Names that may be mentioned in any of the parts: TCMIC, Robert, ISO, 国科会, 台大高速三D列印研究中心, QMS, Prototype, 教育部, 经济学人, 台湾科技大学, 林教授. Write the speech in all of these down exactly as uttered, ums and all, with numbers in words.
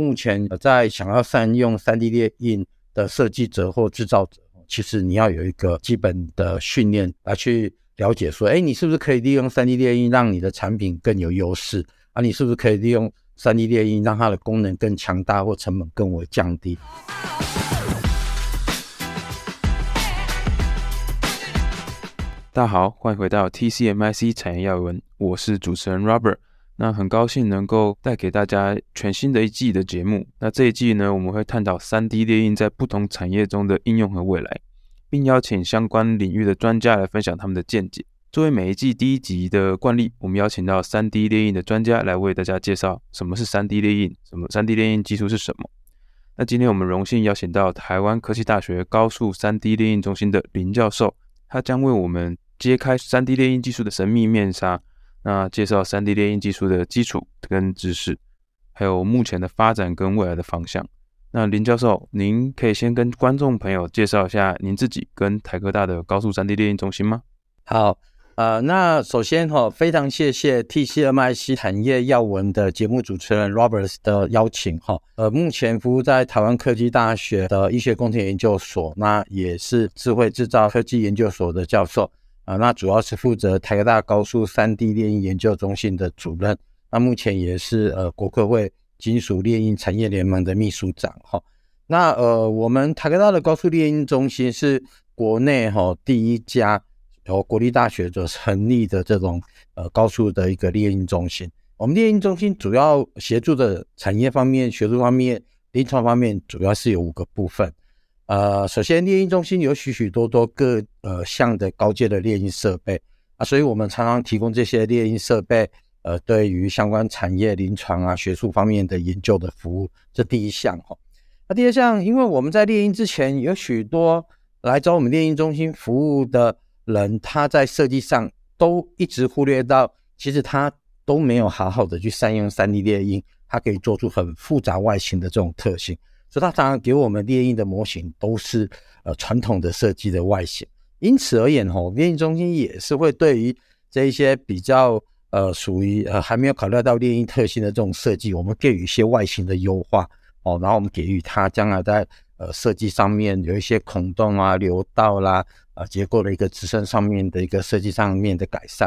目前在想要善用 三 D 列印的设计者或制造者，其实你要有一个基本的训练来去了解说，哎，你是不是可以利用 三 D 列印让你的产品更有优势啊？你是不是可以利用 三 D 列印让它的功能更强大或成本更为降低？大家好，欢迎回到 T C M I C 产业要闻，我是主持人 Robert。那很高兴能够带给大家全新的一季的节目。那这一季呢，我们会探讨 三 D 列印在不同产业中的应用和未来，并邀请相关领域的专家来分享他们的见解。作为每一季第一集的惯例，我们邀请到 三 D 列印的专家来为大家介绍什么是 三 D 列印，什么 三 D 列印技术是什么。那今天我们荣幸邀请到台湾科技大学高速 三 D 列印中心的林教授，他将为我们揭开 三 D 列印技术的神秘面纱，那介绍 三 D 列印技术的基础跟知识，还有目前的发展跟未来的方向。那林教授，您可以先跟观众朋友介绍一下您自己跟台科大的高速 三 D 列印中心吗？好，呃，那首先、哦、非常谢谢 T C M I C 产业要闻的节目主持人 Robert 的邀请、哦呃、目前服务在台湾科技大学的医学工程研究所，那也是智慧制造科技研究所的教授啊、那主要是负责台大高速 三 D 列印研究中心的主任，那目前也是呃国科会金属列印产业联盟的秘书长、哦、那呃我们台大的高速列印中心是国内、哦、第一家由国立大学所成立的这种呃高速的一个列印中心。我们列印中心主要协助的产业方面、学术方面、临床方面，主要是有五个部分。呃，首先列印中心有许许多多各呃项的高阶的列印设备啊，所以我们常常提供这些列印设备，呃，对于相关产业、临床啊、学术方面的研究的服务，这第一项哈、哦。那、啊、第二项，因为我们在列印之前，有许多来找我们列印中心服务的人，他在设计上都一直忽略到，其实他都没有好好的去善用 三 D 列印，他可以做出很复杂外形的这种特性。所以他常常给我们列印的模型都是呃传统的设计的外形，因此而言、哦、列印中心也是会对于这一些比较呃属于呃还没有考虑到列印特性的这种设计，我们给予一些外形的优化哦，然后我们给予它将来在呃设计上面有一些孔洞啊、流道啦、啊、呃结构的一个支撑上面的一个设计上面的改善。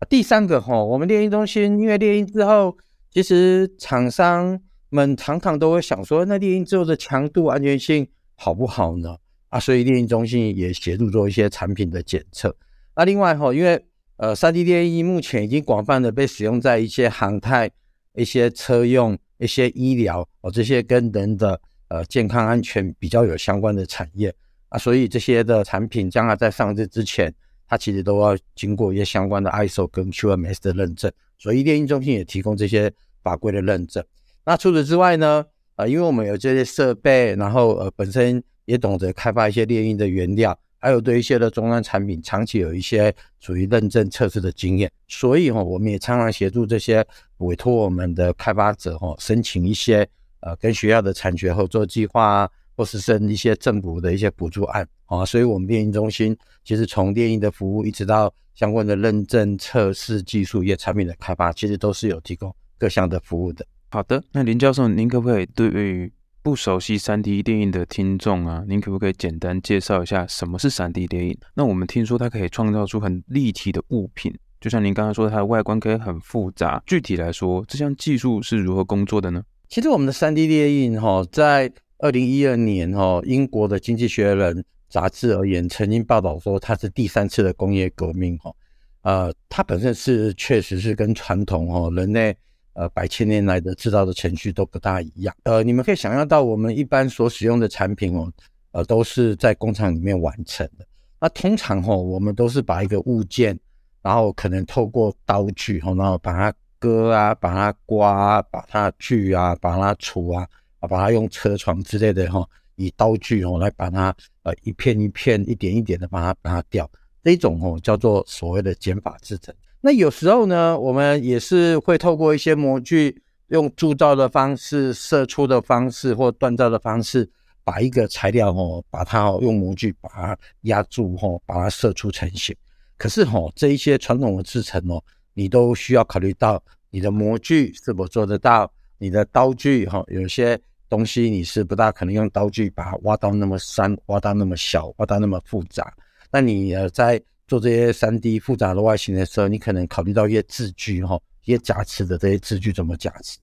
啊、第三个、哦、我们列印中心因为列印之后，其实厂商我们常常都会想说，那列印之后的强度、安全性好不好呢？啊，所以列印中心也协助做一些产品的检测。那、啊、另外、哦、因为呃 三 D 列印目前已经广泛的被使用在一些航太、一些车用、一些医疗、哦、这些跟人的呃健康安全比较有相关的产业啊，所以这些的产品将来在上市之前，它其实都要经过一些相关的 I S O 跟 Q M S 的认证，所以列印中心也提供这些法规的认证。那除此之外呢，呃，因为我们有这些设备，然后呃本身也懂得开发一些列印的原料，还有对一些的终端产品长期有一些属于认证测试的经验，所以、哦、我们也常常协助这些委托我们的开发者、哦、申请一些呃跟学校的产学合作计划啊，或是申一些政府的一些补助案啊，所以我们列印中心其实从列印的服务一直到相关的认证测试技术业产品的开发，其实都是有提供各项的服务的。好的，那林教授，您可不可以对于不熟悉 三 D 列印的听众啊，您可不可以简单介绍一下什么是 三 D 列印？那我们听说它可以创造出很立体的物品，就像您刚才说它的外观可以很复杂，具体来说这项技术是如何工作的呢？其实我们的 三 D 列印、哦、在二零一二年、哦、英国的经济学人杂志而言曾经报道说它是第三次的工业革命、哦呃、它本身是确实是跟传统、哦、人类呃，百千年来的制造的程序都不大一样。呃，你们可以想象到，我们一般所使用的产品哦，呃，都是在工厂里面完成的。那通常哦，我们都是把一个物件，然后可能透过刀具哦，然后把它割啊，把它刮啊，把它锯啊，把它锄啊，把它用车床之类的哦，以刀具哦来把它呃一片一片、一点一点的把它把它掉。这种哦叫做所谓的减法制程。那有时候呢，我们也是会透过一些模具，用铸造的方式、射出的方式或锻造的方式，把一个材料、哦、把它、哦、用模具把它压住、哦、把它射出成型。可是、哦、这一些传统的制程、哦、你都需要考虑到你的模具是否做得到，你的刀具哈，有些东西你是不大可能用刀具把它挖到那么深、挖到那么小、挖到那么复杂。那你在做这些 三 D 复杂的外形的时候，你可能考虑到一些字距哈、一些夹持的这些字距怎么夹持。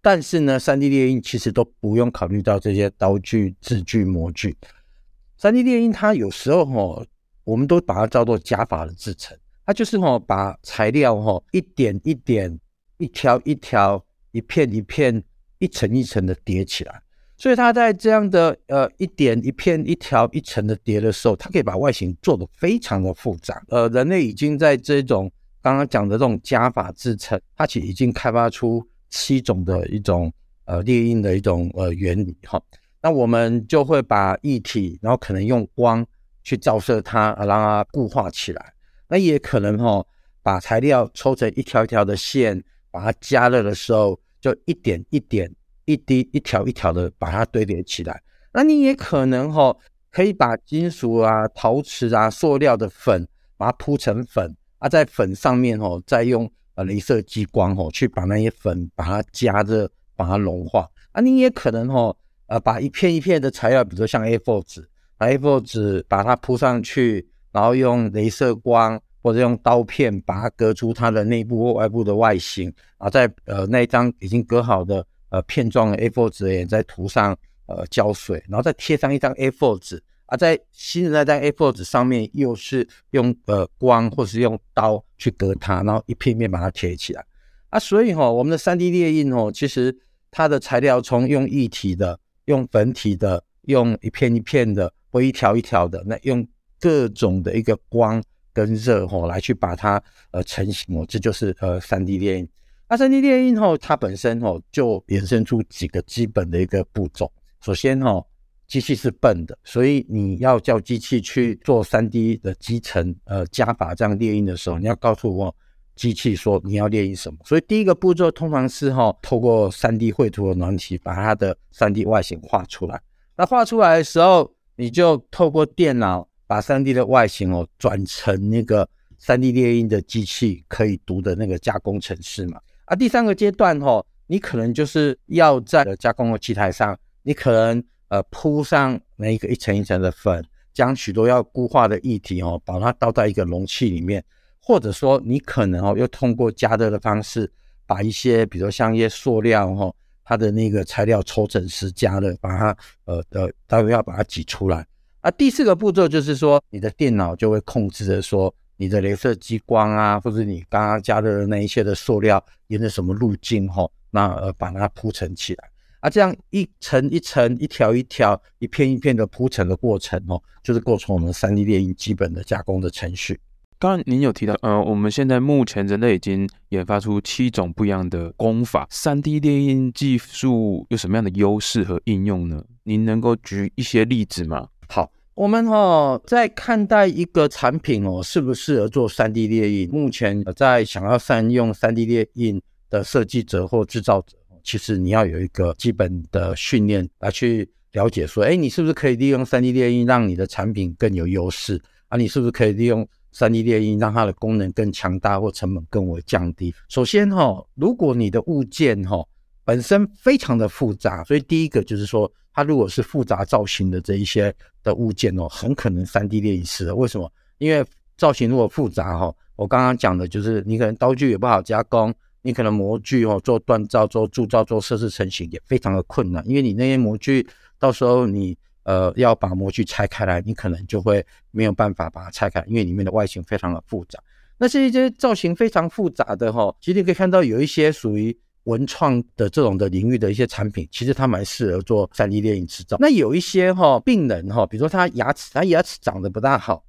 但是呢 ，三 D 列印其实都不用考虑到这些刀具、字距、模具。三 D 列印它有时候哈，我们都把它叫做加法的制程，它就是哈把材料哈一点一点、一条一条、一片一片、一层一层的叠起来。所以它在这样的呃一点一片、一条一层的叠的时候，它可以把外形做得非常的复杂。呃，人类已经在这种刚刚讲的这种加法制程，它其实已经开发出七种的一种呃列印的一种呃原理哈。那我们就会把液体，然后可能用光去照射它，让它固化起来。那也可能哈、哦，把材料抽成一条一条的线，把它加热的时候，就一点一点、一滴、一条一条的把它堆叠起来。那你也可能哈、哦，可以把金属啊、陶瓷啊、塑料的粉，把它铺成粉啊，在粉上面哦，再用呃雷射激光哦，去把那些粉把它加热，把它融化。啊，你也可能哦，呃，把一片一片的材料，比如说像 A 四 纸，把 A 四 纸把它铺上去，然后用雷射光或者用刀片把它割出它的内部或外部的外形，然后在呃那一张已经割好的呃片状的 A 四 纸也再涂上呃胶水，然后再贴上一张 A 四 纸，啊，在新的那张 A 四 纸上面又是用呃光或是用刀去割它，然后一片面把它贴起来。啊，所以哦，我们的 三 D 列印哦，其实它的材料从用液体的、用粉体的、用一片一片的或一条一条的，那用各种的一个光跟热吼、哦、来去把它呃成型哦，这就是呃 三 D 列印。那 三 D 列印吼、哦，它本身吼、哦、就衍生出几个基本的一个步骤。首先吼、哦，机器是笨的，所以你要叫机器去做 三 D 的基层呃加法这样列印的时候，你要告诉我机器说你要列印什么。所以第一个步骤通常是吼、哦，透过 三 D 绘图的软体把它的 三 D 外形画出来。那画出来的时候，你就透过电脑把 三 D 的外形哦转成那个 三 D 列印的机器可以读的那个加工程式嘛。啊，第三个阶段哦，你可能就是要在加工的器材上，你可能呃铺上那一个一层一层的粉，将许多要固化的液体哦，把它倒在一个容器里面，或者说你可能哦又通过加热的方式，把一些比如像一些塑料哦，它的那个材料抽成时加热，把它呃呃待会要把它挤出来。啊，第四个步骤就是说，你的电脑就会控制着说，你的雷射激光啊，或者你刚刚加热的那一些的塑料，沿着什么路径哈、哦，那呃把它铺成起来。啊，这样一层一层、一条一条、一片一片的铺成的过程哦，就是构成我们 三 D 列印基本的加工的程序。刚刚您有提到，呃，我们现在目前人类已经研发出七种不一样的工法， 三 D 列印技术有什么样的优势和应用呢？您能够举一些例子吗？好，我们、哦、在看待一个产品哦，适不适合做 三 D 列印，目前在想要善用 三 D 列印的设计者或制造者，其实你要有一个基本的训练来去了解说，诶，你是不是可以利用 三 D 列印让你的产品更有优势啊？你是不是可以利用 三 D 列印让它的功能更强大或成本更为降低？首先、哦、如果你的物件、哦、本身非常的复杂，所以第一个就是说，它如果是复杂造型的这一些的物件哦，很可能 三 D 列印失了。为什么？因为造型如果复杂哦，我刚刚讲的就是你可能刀具也不好加工，你可能模具哦做锻造、做铸造、做设计成型也非常的困难，因为你那些模具到时候你呃要把模具拆开来，你可能就会没有办法把它拆开，因为里面的外形非常的复杂。那这些造型非常复杂的哦，其实你可以看到有一些属于文创的这种的领域的一些产品，其实它蛮适合做 三 D 列印制造。那有一些、哦、病人、哦、比如说他牙齿他牙齿长得不大好，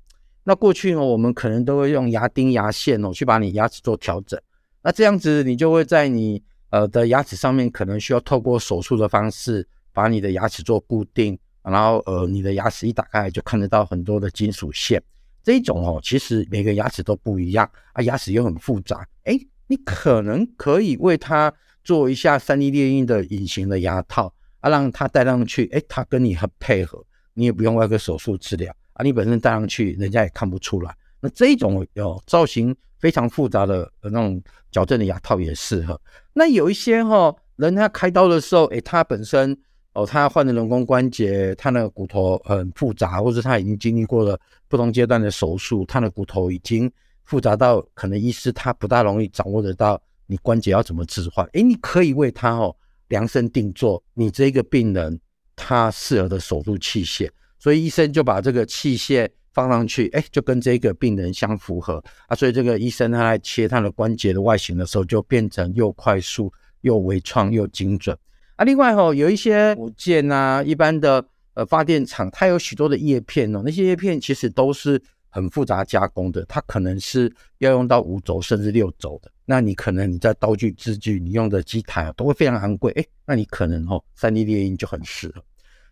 那过去、哦、我们可能都会用牙钉牙线、哦、去把你牙齿做调整，那这样子你就会在你、呃、的牙齿上面可能需要透过手术的方式把你的牙齿做固定，然后、呃、你的牙齿一打开就看得到很多的金属线，这一种、哦、其实每个牙齿都不一样啊，牙齿又很复杂，诶，你可能可以为它做一下 三 D 列印的隐形的牙套啊，让它戴上去，诶，它跟你很配合，你也不用外科手术治疗啊，你本身戴上去人家也看不出来。那这一种有造型非常复杂的那种矫正的牙套也适合。那有一些、哦、人他开刀的时候，诶，他本身哦，他换了人工关节，他的骨头很复杂，或者他已经经历过了不同阶段的手术，他的骨头已经复杂到可能医师他不大容易掌握得到你关节要怎么置换。诶，你可以为他哦量身定做你这个病人他适合的手术器械，所以医生就把这个器械放上去，诶，就跟这个病人相符合啊。所以这个医生他在切他的关节的外形的时候，就变成又快速又微创又精准。啊、另外、哦、有一些五件啊，一般的、呃、发电厂，它有许多的叶片、哦、那些叶片其实都是很复杂加工的，它可能是要用到五轴甚至六轴的，那你可能你在刀具制具你用的机台、啊、都会非常昂贵，那你可能、哦、三 D 列印就很适合。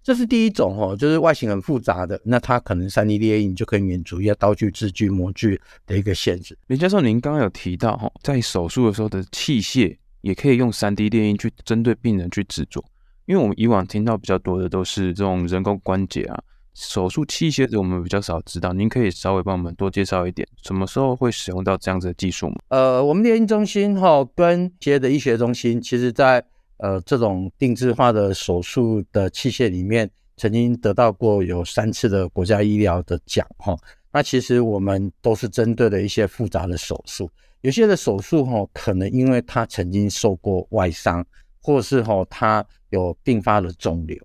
这是第一种、哦、就是外形很复杂的，那它可能 三 D 列印就可以免除一些刀具制具模具的一个限制。林教授，您刚刚有提到、哦、在手术的时候的器械也可以用 三 D 列印去针对病人去制作，因为我们以往听到比较多的都是这种人工关节啊，手术器械我们比较少知道，您可以稍微帮我们多介绍一点，什么时候会使用到这样子的技术吗？呃，我们列印中心、哦、跟一些的医学中心，其实在呃这种定制化的手术的器械里面，曾经得到过有三次的国家医疗的奖、哦、那其实我们都是针对了一些复杂的手术。有些的手术、哦、可能因为他曾经受过外伤，或是、哦、他有并发的肿瘤，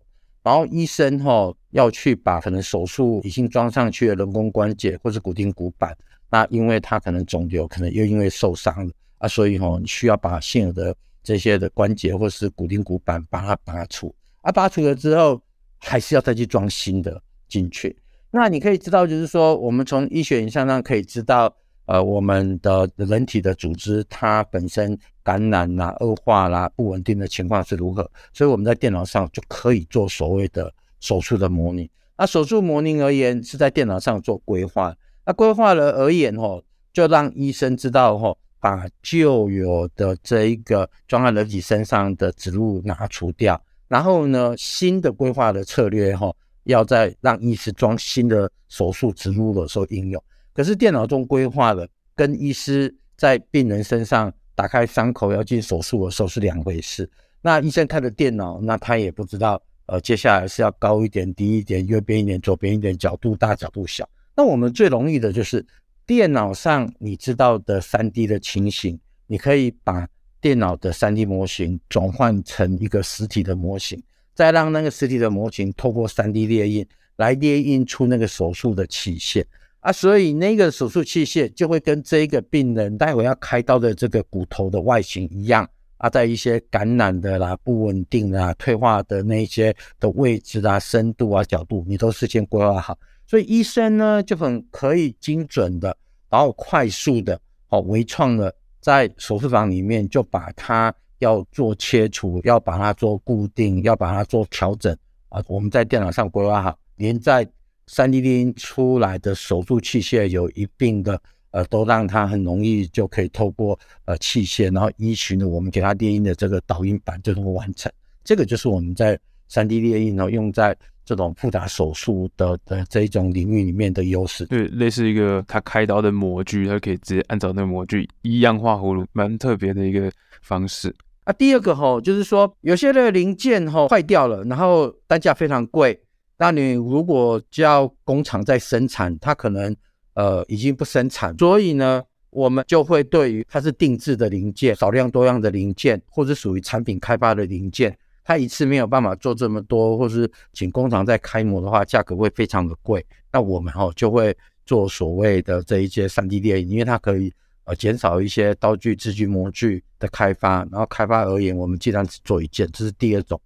然后医生、哦、要去把可能手术已经装上去的人工关节或是骨钉骨板，那因为他可能肿瘤可能又因为受伤了啊，所以、哦、你需要把现有的这些的关节或是骨钉骨板把它拔除啊，拔除了之后还是要再去装新的进去。那你可以知道，就是说我们从医学影像上可以知道，呃，我们的人体的组织它本身感染啦、恶化啦、不稳定的情况是如何，所以我们在电脑上就可以做所谓的手术的模拟。那手术模拟而言是在电脑上做规划，那规划了而言、哦、就让医生知道、哦、把旧有的这一个装在人体身上的植入拿除掉，然后呢新的规划的策略、哦、要在让医师装新的手术植入的时候应用。可是电脑中规划了跟医师在病人身上打开伤口要进手术的时候是两回事。那医生看着电脑，那他也不知道呃，接下来是要高一点低一点右边一点左边一点角度大角度小。那我们最容易的就是电脑上你知道的 三 D 的情形，你可以把电脑的 三 D 模型转换成一个实体的模型，再让那个实体的模型透过 三 D 列印来列印出那个手术的器械啊，所以那个手术器械就会跟这个病人待会要开刀的这个骨头的外形一样啊，在一些感染的啦、不稳定啦、退化的那些的位置啦、深度啊、角度，你都事先规划好，所以医生呢就很可以精准的，然后快速的、哦、微创的，在手术房里面就把它要做切除、要把它做固定、要把它做调整啊，我们在电脑上规划好，连在三 D 列印出来的手术器械有一并的呃，都让它很容易就可以透过呃器械，然后依循了我们给它列印的这个导引板就能够完成。这个就是我们在 三 D 列印然后用在这种复杂手术 的, 的这一种领域里面的优势。对，类似一个它开刀的模具，它可以直接按照那个模具一样画葫芦，蛮特别的一个方式啊。第二个、哦、就是说有些的零件、哦、坏掉了，然后单价非常贵，那你如果叫工厂在生产，它可能呃已经不生产，所以呢我们就会对于它是定制的零件、少量多样的零件，或是属于产品开发的零件，它一次没有办法做这么多，或是请工厂在开模的话价格会非常的贵，那我们、哦、就会做所谓的这一些 三 D 列印，因为它可以呃减少一些刀具制具模具的开发，然后开发而言我们尽量只做一件，这是第二种。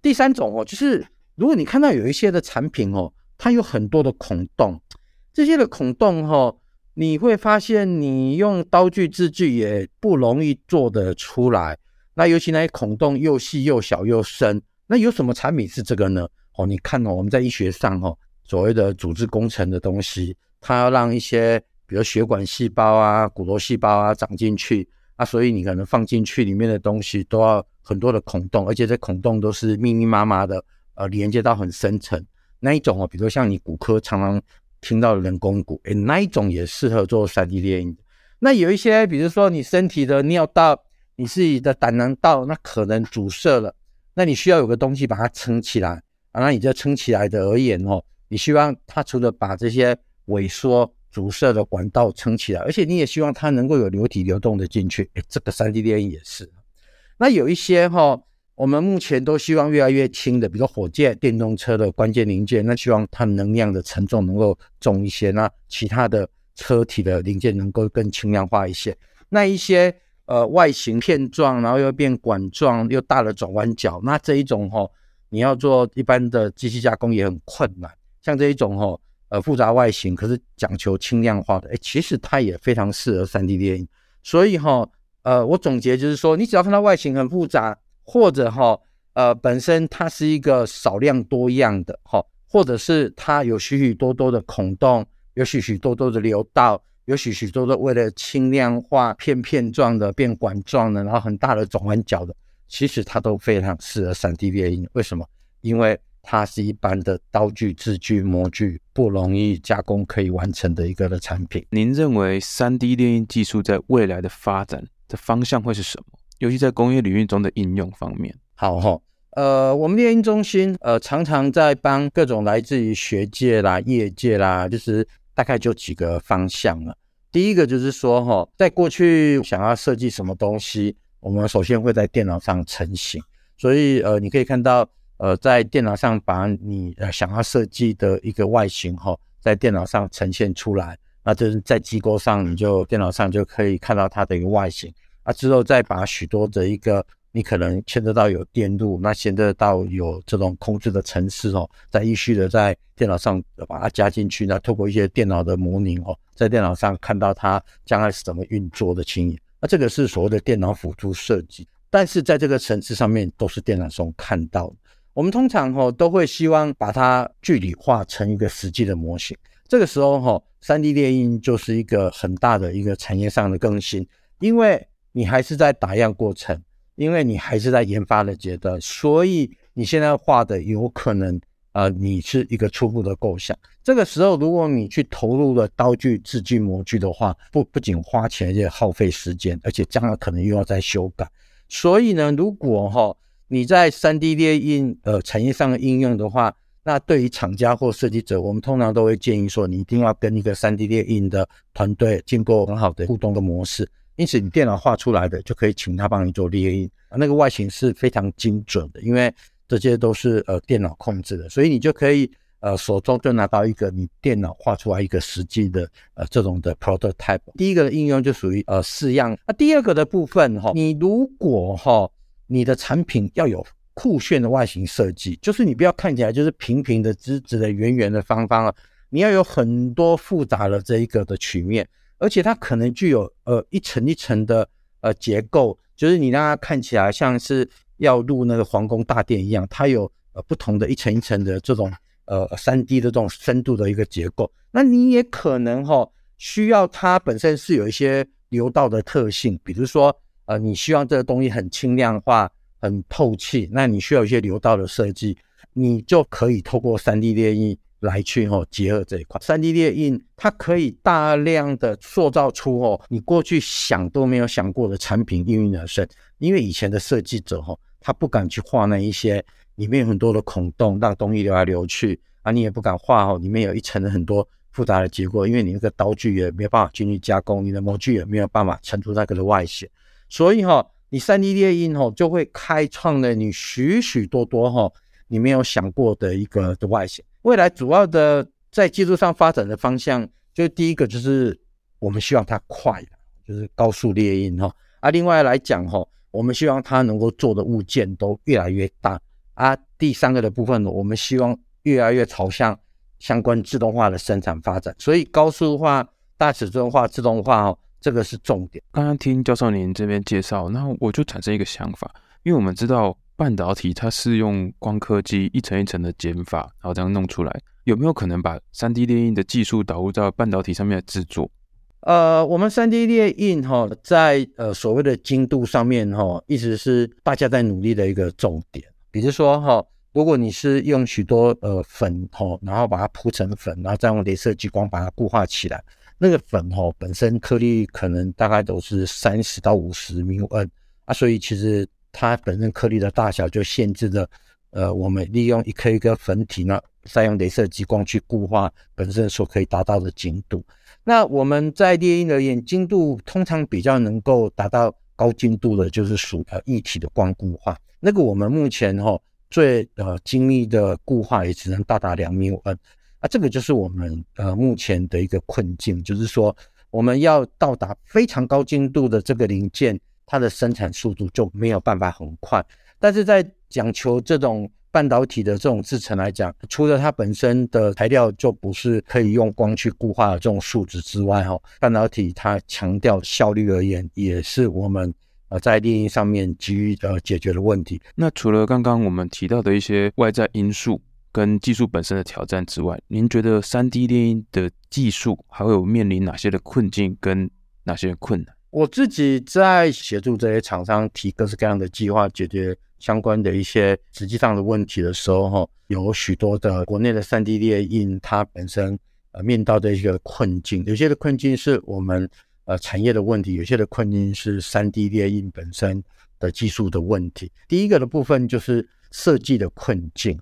第三种、哦、就是如果你看到有一些的产品、哦、它有很多的孔洞，这些的孔洞、哦、你会发现你用刀具制具也不容易做得出来，那尤其那些孔洞又细又小又深，那有什么产品是这个呢、哦、你看、哦、我们在医学上、哦、所谓的组织工程的东西，它要让一些比如血管细胞啊、骨头细胞啊长进去啊，所以你可能放进去里面的东西都要很多的孔洞，而且这孔洞都是密密麻麻的呃，连接到很深层那一种、哦、比如说像你骨科常常听到的人工骨，诶，那一种也适合做 三 D 列印。那有一些比如说你身体的尿道，你自己的胆囊道那可能阻塞了，那你需要有个东西把它撑起来啊。那你这撑起来的而言哦，你希望它除了把这些萎缩阻塞的管道撑起来，而且你也希望它能够有流体流动的进去，这个 三 D 列印也是。那有一些哦，我们目前都希望越来越轻的，比如火箭电动车的关键零件，那希望它能量的承重能够重一些，那其他的车体的零件能够更轻量化一些。那一些呃外形片状，然后又变管状，又大的转弯角，那这一种哦，你要做一般的机器加工也很困难。像这一种哦，呃复杂外形可是讲求轻量化的，诶，其实它也非常适合 三 D 列印。所以哦，呃我总结就是说，你只要看到外形很复杂，或者齁、哦、呃本身它是一个少量多样的齁、哦、或者是它有许许多多的孔洞，有许许多多的流道，有许许多多为了轻量化片片状的变管状的，然后很大的转弯角的，其实它都非常适合 三 D 列印。为什么？因为它是一般的刀具、制具、模具不容易加工可以完成的一个的产品。您认为 三 D 列印技术在未来的发展的方向会是什么？尤其在工业领域中的应用方面。好、哦、呃，我们列印中心呃常常在帮各种来自于学界啦、业界啦，就是大概就几个方向了。第一个就是说哈、哦，在过去想要设计什么东西，我们首先会在电脑上成型，所以呃，你可以看到。呃，在电脑上把你、呃、想要设计的一个外形、哦、在电脑上呈现出来，那就是在机构上你就电脑上就可以看到它的一个外形啊。之后再把许多的一个你可能牵涉到有电路，那牵涉到有这种控制的程式哦，再依序的在电脑上把它加进去，那透过一些电脑的模拟哦，在电脑上看到它将来是怎么运作的情形。那这个是所谓的电脑辅助设计，但是在这个程式上面都是电脑中看到的。我们通常、哦、都会希望把它具体化成一个实际的模型。这个时候、哦、三 D 列印就是一个很大的一个产业上的更新，因为你还是在打样过程，因为你还是在研发的阶段，所以你现在画的有可能呃，你是一个初步的构想。这个时候如果你去投入了刀具、制具、模具的话，不不仅花钱，也耗费时间，而且将来可能又要再修改。所以呢，如果、哦你在 三 D 列印呃产业上的应用的话，那对于厂家或设计者，我们通常都会建议说，你一定要跟一个 三 D 列印的团队经过很好的互动的模式。因此你电脑画出来的就可以请他帮你做列印，那个外形是非常精准的，因为这些都是呃电脑控制的，所以你就可以呃手中就拿到一个你电脑画出来一个实际的呃这种的 prototype。 第一个的应用就属于呃试样。那、啊、第二个的部分、哦、你如果哈、哦你的产品要有酷炫的外形设计，就是你不要看起来就是平平的、直直的、圆圆的、方方的，你要有很多复杂的这一个的曲面，而且它可能具有呃一层一层的呃结构，就是你让它看起来像是要入那个皇宫大殿一样，它有呃不同的一层一层的这种呃 三 D 的这种深度的一个结构。那你也可能齁、哦、需要它本身是有一些流道的特性，比如说呃，你希望这个东西很轻量化、很透气，那你需要一些流道的设计，你就可以透过 三 D 列印来去、哦、结合这一块。三 D 列印它可以大量的塑造出、哦、你过去想都没有想过的产品应运而生，因为以前的设计者、哦、他不敢去画那一些里面有很多的孔洞让东西流来流去啊，你也不敢画、哦、里面有一层的很多复杂的结果，因为你那个刀具也没有办法进去加工，你的模具也没有办法撑出那个的外形。所以、哦、你 三 D 列印、哦、就会开创了你许许多多、哦、你没有想过的一个的外形。未来主要的在技术上发展的方向，就第一个就是我们希望它快，就是高速列印、哦、啊。另外来讲、哦、我们希望它能够做的物件都越来越大啊。第三个的部分，我们希望越来越朝向相关自动化的生产发展，所以高速化、大尺寸化、自动化、哦这个是重点。刚刚听教授您这边介绍，那我就产生一个想法，因为我们知道半导体它是用光刻机一层一层的减法，然后这样弄出来，有没有可能把 三 D 列印的技术导入到半导体上面的制作？呃，我们 三 D 列印、哦、在、呃、所谓的精度上面、哦、一直是大家在努力的一个重点。比如说、哦、如果你是用许多、呃、粉、哦、然后把它铺成粉，然后再用雷射激光把它固化起来，那个粉、哦、本身颗粒可能大概都是三十到五十 μm、啊，所以其实它本身颗粒的大小就限制了呃，我们利用一颗一颗粉体呢，再用雷射激光去固化本身所可以达到的精度。那我们在猎鹰而言，精度通常比较能够达到高精度的，就是属呃液体的光固化。那个我们目前哈、哦、最呃精密的固化也只能到达两 μ n 啊，这个就是我们呃目前的一个困境，就是说我们要到达非常高精度的这个零件，它的生产速度就没有办法很快。但是在讲求这种半导体的这种制程来讲，除了它本身的材料就不是可以用光去固化的这种数值之外、哦、半导体它强调效率而言，也是我们呃在猎鹰上面急于呃解决的问题。那除了刚刚我们提到的一些外在因素跟技术本身的挑战之外，您觉得 三 D 猎鹰的技术还会有面临哪些的困境跟哪些困难？我自己在协助这些厂商提各式各样的计划，解决相关的一些实际上的问题的时候，有许多的国内的 三 D 猎鹰它本身呃面到的一个困境，有些的困境是我们呃产业的问题，有些的困境是 三 D 猎鹰本身的技术的问题。第一个的部分就是设计的困境。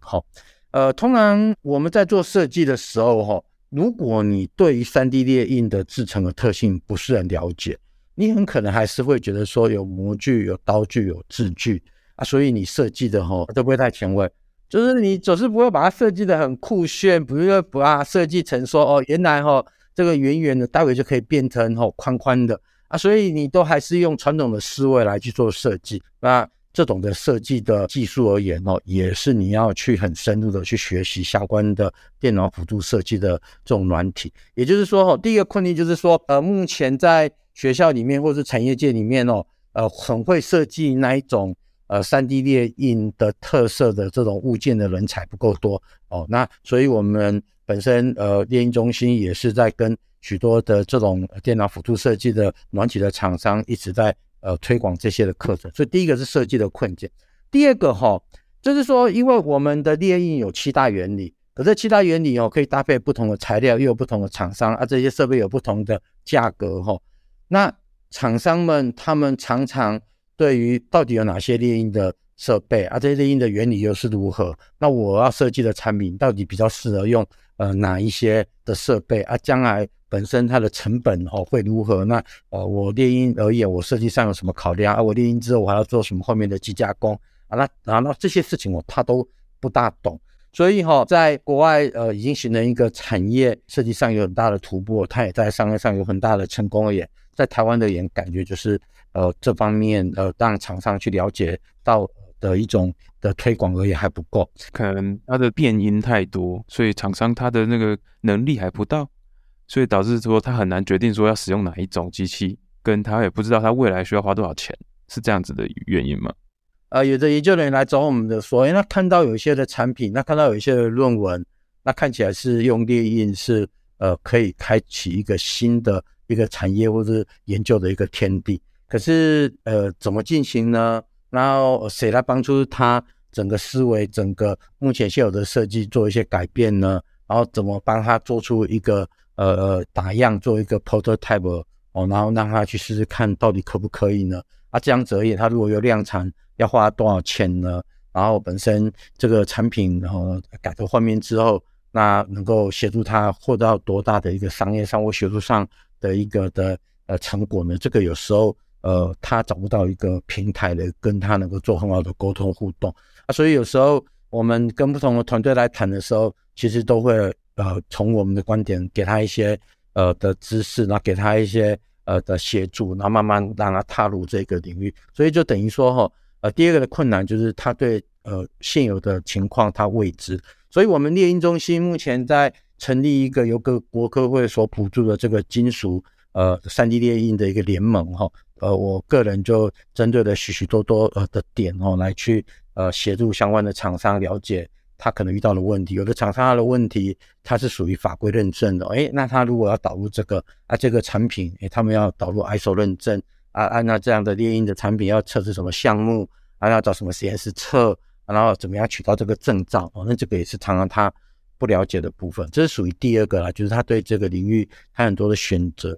呃，通常我们在做设计的时候，如果你对于 三 D 猎鹰的制程的特性不是很了解，你很可能还是会觉得说有模具、有刀具、有制具啊，所以你设计的吼都不会太前卫，就是你总是不会把它设计的很酷炫，不会把它设计成说哦，原来吼这个圆圆的，待会就可以变成吼宽宽的啊，所以你都还是用传统的思维来去做设计。那这种的设计的技术而言哦，也是你要去很深入的去学习相关的电脑辅助设计的这种软体。也就是说哦，第一个困境就是说，呃，目前在学校里面或是产业界里面哦，呃，很会设计那一种呃 三 D 列印的特色的这种物件的人才不够多哦。那所以我们本身呃猎鹰中心也是在跟许多的这种电脑辅助设计的软体的厂商一直在呃推广这些的课程。所以第一个是设计的困境，第二个哈、哦、就是说，因为我们的猎印有七大原理。可是七大原理哦，可以搭配不同的材料，又有不同的厂商啊，这些设备有不同的价格哈、哦。那厂商们他们常常对于到底有哪些猎鹰的设备啊，这些猎鹰的原理又是如何，那我要设计的产品到底比较适合用呃哪一些的设备啊，将来本身它的成本哦会如何，那呃我猎鹰而言我设计上有什么考量啊，我猎鹰之后我还要做什么后面的机加工啊，那然后这些事情我他都不大懂。所以、哦、在国外呃已经形成一个产业设计上有很大的突破，它也在商业上有很大的成功而言，在台湾的人感觉就是呃这方面呃让厂商去了解到的一种的推广而言还不够，可能它的变因太多，所以厂商它的那个能力还不到，所以导致说他很难决定说要使用哪一种机器，跟他也不知道他未来需要花多少钱，是这样子的原因吗？呃，有的研究人员来找我们的说，哎，那看到有一些的产品，那看到有一些的论文，那看起来是用猎鹰是呃可以开启一个新的一个产业或是研究的一个天地，可是呃怎么进行呢？然后谁来帮助他整个思维、整个目前现有的设计做一些改变呢？然后怎么帮他做出一个呃打样，做一个 prototype 哦，然后让他去试试看到底可不可以呢？啊，这样子而言，他如果有量产，要花多少钱呢？然后本身这个产品然后、哦、改头换面之后，那能够协助他获得到多大的一个商业上或学术上的一个的呃成果呢？这个有时候呃他找不到一个平台的跟他能够做很好的沟通互动啊，所以有时候我们跟不同的团队来谈的时候，其实都会呃从我们的观点给他一些呃的知识，然后给他一些呃的协助，然后慢慢让他踏入这个领域。所以就等于说齁呃第二个的困难就是他对呃现有的情况他未知。所以我们猎鹰中心目前在成立一个由各国科会所补助的这个金属呃 三 D 猎鹰的一个联盟齁、哦。呃，我个人就针对了许许多多呃的点哦，来去呃协助相关的厂商了解他可能遇到的问题。有的厂商他的问题，它是属于法规认证的，诶，那他如果要导入这个啊这个产品，诶，他们要导入 I S O 认证啊啊，那这样的猎鹰的产品要测试什么项目啊，要找什么实验室测、啊，然后怎么样取到这个证照哦，那这个也是常常他不了解的部分。这是属于第二个啦，就是他对这个领域他很多的选择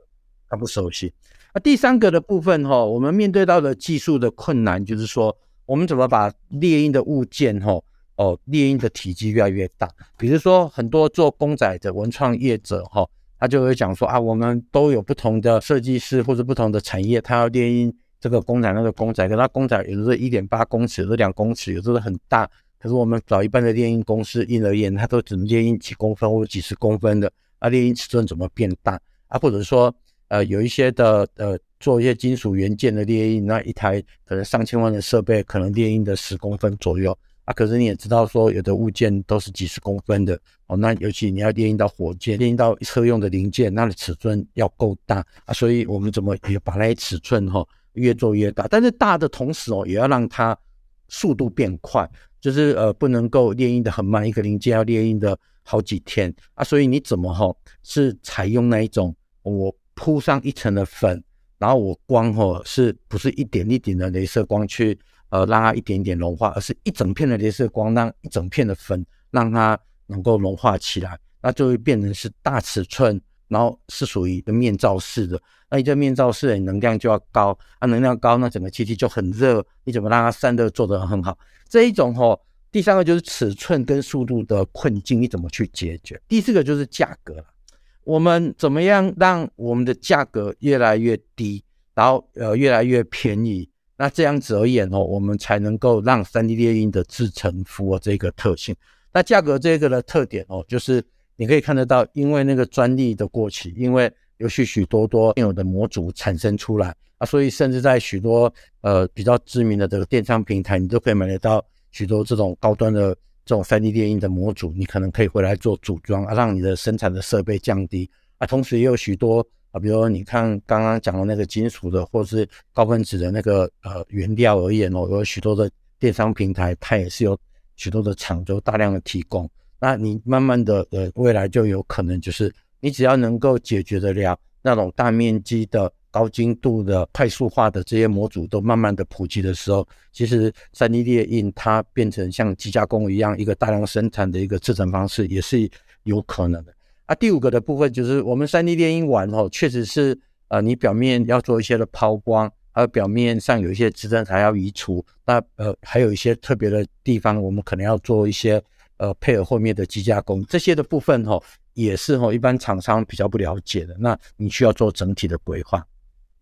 他不熟悉。啊、第三个的部分、哦、我们面对到的技术的困难就是说，我们怎么把猎鹰的物件、哦哦、猎鹰的体积越来越大。比如说很多做公仔的文创业者、哦、他就会讲说啊，我们都有不同的设计师或者不同的产业，他要猎鹰这个公仔那个公仔，可是他公仔有的是 一点八公尺，有的两公尺，有的是很大，可是我们找一般的猎鹰公司印而言，他都只能猎鹰几公分或者几十公分的啊，猎鹰尺寸怎么变大啊？或者说呃，有一些的呃，做一些金属元件的猎鹰，那一台可能上千万的设备，可能猎鹰的十公分左右啊。可是你也知道说，有的物件都是几十公分的哦。那尤其你要猎鹰到火箭，猎鹰到车用的零件，那的尺寸要够大啊。所以我们怎么也把那些尺寸哈、哦、越做越大，但是大的同时哦，也要让它速度变快，就是呃，不能够猎鹰的很慢，一个零件要猎鹰的好几天啊。所以你怎么哈、哦、是采用那一种我铺上一层的粉，然后我光、哦、是不是一点一点的雷射光去呃让它一点一点融化，而是一整片的雷射光让一整片的粉让它能够融化起来，那就会变成是大尺寸，然后是属于一个面罩式的。那你这面罩式的能量就要高啊，能量高那整个气体就很热，你怎么让它散热做得很好，这一种、哦、第三个就是尺寸跟速度的困境你怎么去解决。第四个就是价格了，我们怎么样让我们的价格越来越低，然后呃越来越便宜，那这样子而言、哦、我们才能够让 三 D 猎鹰的制程符合这个特性。那价格这个的特点、哦、就是你可以看得到，因为那个专利的过期，因为有许许多多现有的模组产生出来啊，所以甚至在许多呃比较知名的这个电商平台，你都可以买得到许多这种高端的这种 三 D 猎鹰的模组，你可能可以回来做组装啊，让你的生产的设备降低啊。同时也有许多啊，比如你看刚刚讲的那个金属的或是高分子的那个呃原料而言哦，有许多的电商平台，它也是有许多的厂就大量的提供。那你慢慢的呃未来就有可能就是你只要能够解决得了那种大面积的高精度的快速化的这些模组都慢慢的普及的时候，其实 三 D 列印它变成像机加工一样一个大量生产的一个制成方式也是有可能的啊。第五个的部分就是我们 三 D 列印完后、哦、确实是呃你表面要做一些的抛光，还有表面上有一些支撑材要移除，那呃还有一些特别的地方我们可能要做一些呃配合后面的机加工，这些的部分、哦、也是、哦、一般厂商比较不了解的，那你需要做整体的规划。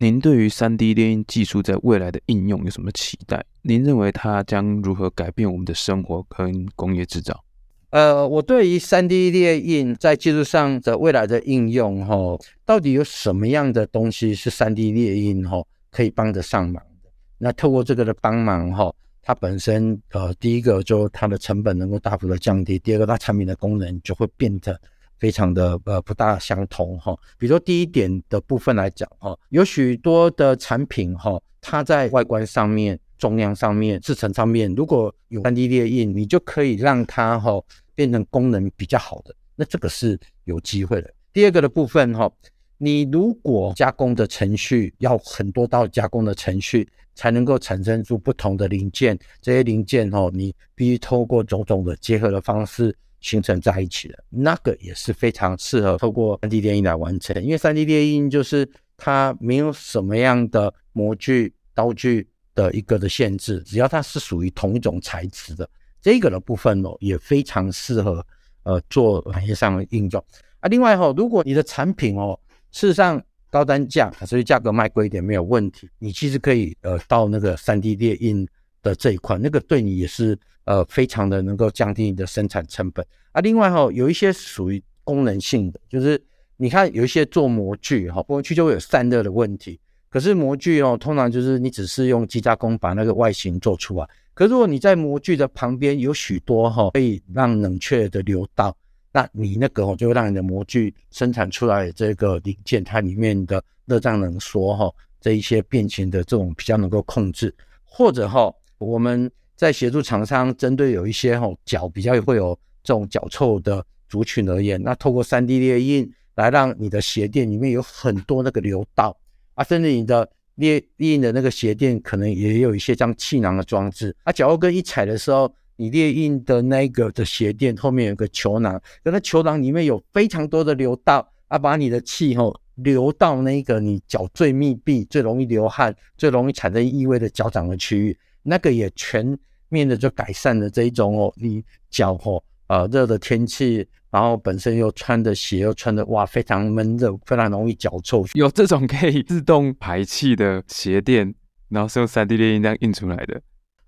您对于 三 D 列印技术在未来的应用有什么期待？您认为它将如何改变我们的生活跟工业制造？呃，我对于 三 D 列印在技术上的未来的应用、哦、到底有什么样的东西是 三 D 列印、哦、可以帮得上忙的？那透过这个的帮忙、哦、它本身呃，第一个就它的成本能够大幅的降低，第二个它产品的功能就会变得非常的呃不大相同、哦、比如说第一点的部分来讲、哦、有许多的产品、哦、它在外观上面重量上面制程上面如果有 三 D 列印，你就可以让它、哦、变成功能比较好的，那这个是有机会的。第二个的部分、哦、你如果加工的程序要很多道加工的程序才能够产生出不同的零件，这些零件、哦、你必须透过种种的结合的方式形成在一起的，那个也是非常适合透过 三 D 列印来完成。因为 三 D 列印就是它没有什么样的模具刀具的一个的限制，只要它是属于同一种材质的，这个的部分、哦、也非常适合呃做行业上的应用啊。另外、哦、如果你的产品哦事实上高单价，所以价格卖贵一点没有问题，你其实可以呃到那个 三 D 列印的这一块，那个对你也是呃非常的能够降低你的生产成本啊。另外、哦、有一些属于功能性的，就是你看有一些做模具、哦、模具就会有散热的问题，可是模具、哦、通常就是你只是用机加工把那个外形做出来，可是如果你在模具的旁边有许多、哦、可以让冷却的流到，那你那个、哦、就会让你的模具生产出来的这个零件它里面的热胀冷缩、哦、这一些变形的这种比较能够控制，或者、哦我们在协助厂商针对有一些、哦、脚比较会有这种脚臭的族群而言，那透过 三 D 列印来让你的鞋垫里面有很多那个流道啊，甚至你的列印的那个鞋垫可能也有一些像气囊的装置啊，脚后跟一踩的时候，你列印的那个的鞋垫后面有一个球囊，那球囊里面有非常多的流道啊，把你的气、哦、流到那个你脚最密闭、最容易流汗、最容易产生异味的脚掌的区域，那个也全面的就改善了这一种哦，你脚哦，呃，热的天气，然后本身又穿的鞋又穿的哇，非常闷热，非常容易脚臭。有这种可以自动排气的鞋垫，然后是用 三 D 列印这样印出来的。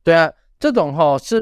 对啊，这种哦是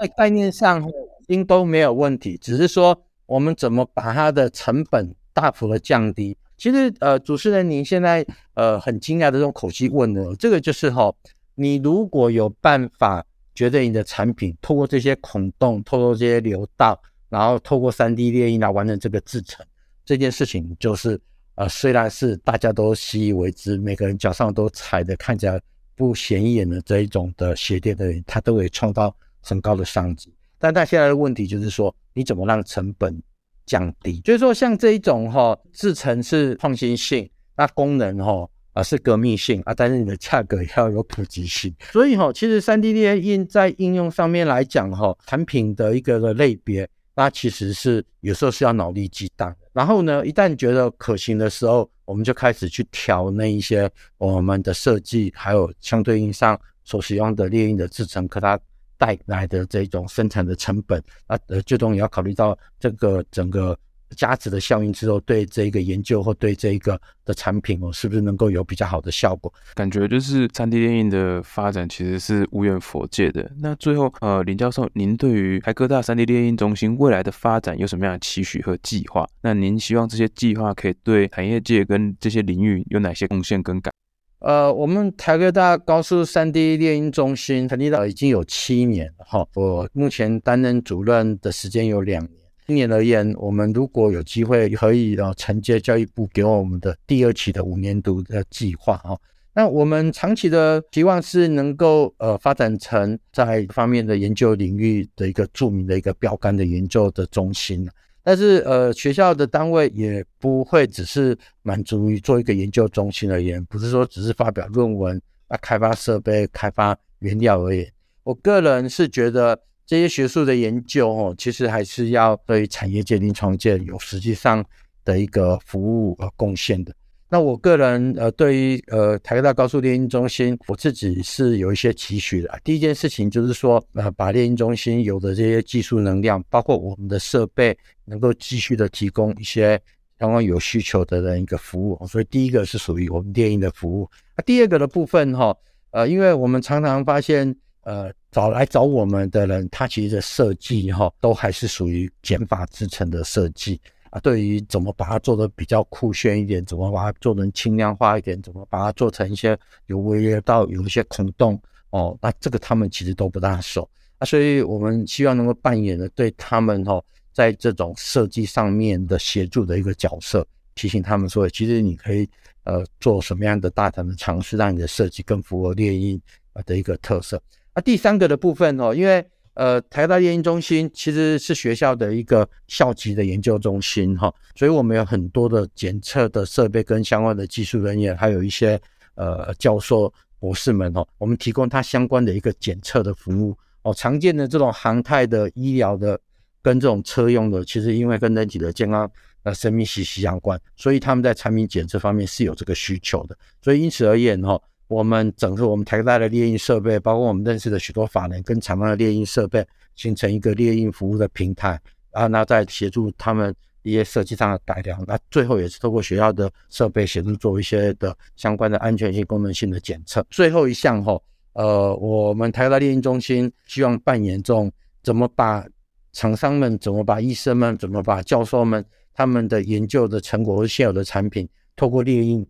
在概念上应都没有问题，只是说我们怎么把它的成本大幅的降低。其实呃，主持人您现在呃很惊讶的这种口气问的，这个就是哈、哦，你如果有办法觉得你的产品透过这些孔洞、透过这些流道，然后透过 三 D 列印来完成这个制程，这件事情就是呃，虽然是大家都习以为之，每个人脚上都踩的看起来不显眼的这一种的鞋垫的人，他都会创造很高的商机。但他现在的问题就是说，你怎么让成本降低？所以说，像这一种哈、哦，制程是创新性，那功能哈、哦、啊、呃、是革命性啊，但是你的价格也要有普及性。所以哈、哦，其实 三 D 列印在应用上面来讲哈、哦，产品的一个的类别，那其实是有时候是要脑力激荡。然后呢，一旦觉得可行的时候，我们就开始去调那一些我们的设计，还有相对应上所使用的列印的制程，可它带来的这种生产的成本，那呃，最终也要考虑到这个整个价值的效应之后，对这个研究或对这个的产品哦，是不是能够有比较好的效果？感觉就是 三 D 列印的发展其实是无远弗届的。那最后，呃，林教授，您对于台科大 三 D 列印中心未来的发展有什么样的期许和计划？那您希望这些计划可以对产业界跟这些领域有哪些贡献跟改？呃，我们台科大高速 三 D 列印中心成立到已经有七年了哈，我目前担任主任的时间有两年。今年而言，我们如果有机会可以呃承接教育部给我们的第二期的五年读的计划哈，那我们长期的期望是能够呃发展成在方面的研究领域的一个著名的一个标杆的研究的中心。但是呃，学校的单位也不会只是满足于做一个研究中心而言，不是说只是发表论文、啊、开发设备、开发原料而言。我个人是觉得这些学术的研究、哦、其实还是要对产业界、临床界有实际上的一个服务、呃、贡献的。那我个人呃，对于呃台科大高速列印中心，我自己是有一些期许的。第一件事情就是说，呃，把列印中心有的这些技术能量，包括我们的设备，能够继续的提供一些相关有需求的人一个服务。所以第一个是属于我们列印的服务。那、啊、第二个的部分哈、哦，呃，因为我们常常发现，呃，找来找我们的人，他其实的设计哈、哦，都还是属于减法制成的设计。啊，对于怎么把它做得比较酷炫一点，怎么把它做成轻量化一点，怎么把它做成一些有微裂到有一些孔洞哦，那这个他们其实都不大熟啊，所以我们希望能够扮演的对他们哦，在这种设计上面的协助的一个角色，提醒他们说，其实你可以呃做什么样的大胆的尝试，让你的设计更符合列印的一个特色。啊，第三个的部分哦，因为呃，台科大列印中心其实是学校的一个校级的研究中心哈，所以我们有很多的检测的设备跟相关的技术人员，还有一些呃教授博士们哈，我们提供它相关的一个检测的服务哦。常见的这种航太的、医疗的跟这种车用的，其实因为跟人体的健康呃生命息息相关，所以他们在产品检测方面是有这个需求的。所以因此而言哈。我们整个我们台科大的列印设备，包括我们认识的许多法人跟厂商的列印设备，形成一个列印服务的平台啊，那再协助他们一些设计上的改良，那最后也是透过学校的设备协助做一些的相关的安全性、功能性的检测。最后一项哈、哦，呃，我们台科大列印中心希望扮演这种怎么把厂商们、怎么把医生们、怎么把教授们他们的研究的成果或现有的产品，透过列印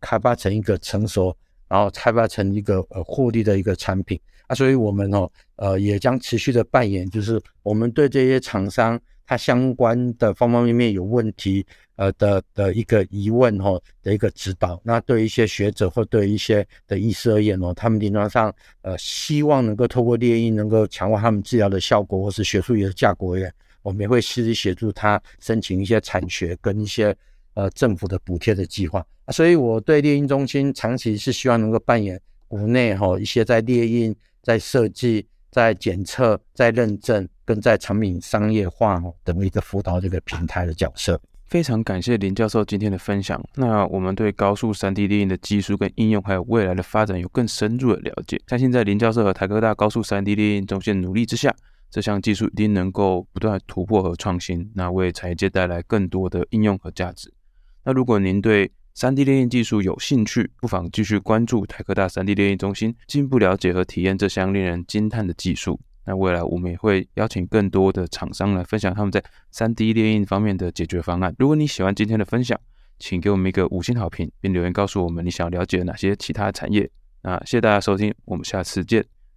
开发成一个成熟。然后开发成一个呃获利的一个产品啊，所以我们哦呃也将持续的扮演，就是我们对这些厂商它相关的方方面面有问题呃的的一个疑问哦的一个指导。那对一些学者或对一些的医师而言哦，他们临床上呃希望能够透过列印能够强化他们治疗的效果，或是学术的价格而言，我们也会实际协助他申请一些产学跟一些。呃，政府的补贴的计划、啊、所以我对列印中心长期是希望能够扮演国内、哦、一些在列印、在设计、在检测、在认证跟在产品商业化、哦、等一个辅导这个平台的角色。非常感谢林教授今天的分享，那我们对高速 三 D 列印的技术跟应用还有未来的发展有更深入的了解，相信在林教授和台科大高速 三 D 列印中心的努力之下，这项技术一定能够不断的突破和创新，那为产业界带来更多的应用和价值。那如果您对 三 D 列印技术有兴趣，不妨继续关注台科大 三 D 列印中心，进一步了解和体验这项令人惊叹的技术。那未来我们也会邀请更多的厂商来分享他们在 三 D 列印方面的解决方案。如果你喜欢今天的分享，请给我们一个五星好评，并留言告诉我们你想了解哪些其他产业。那谢谢大家收听，我们下次见。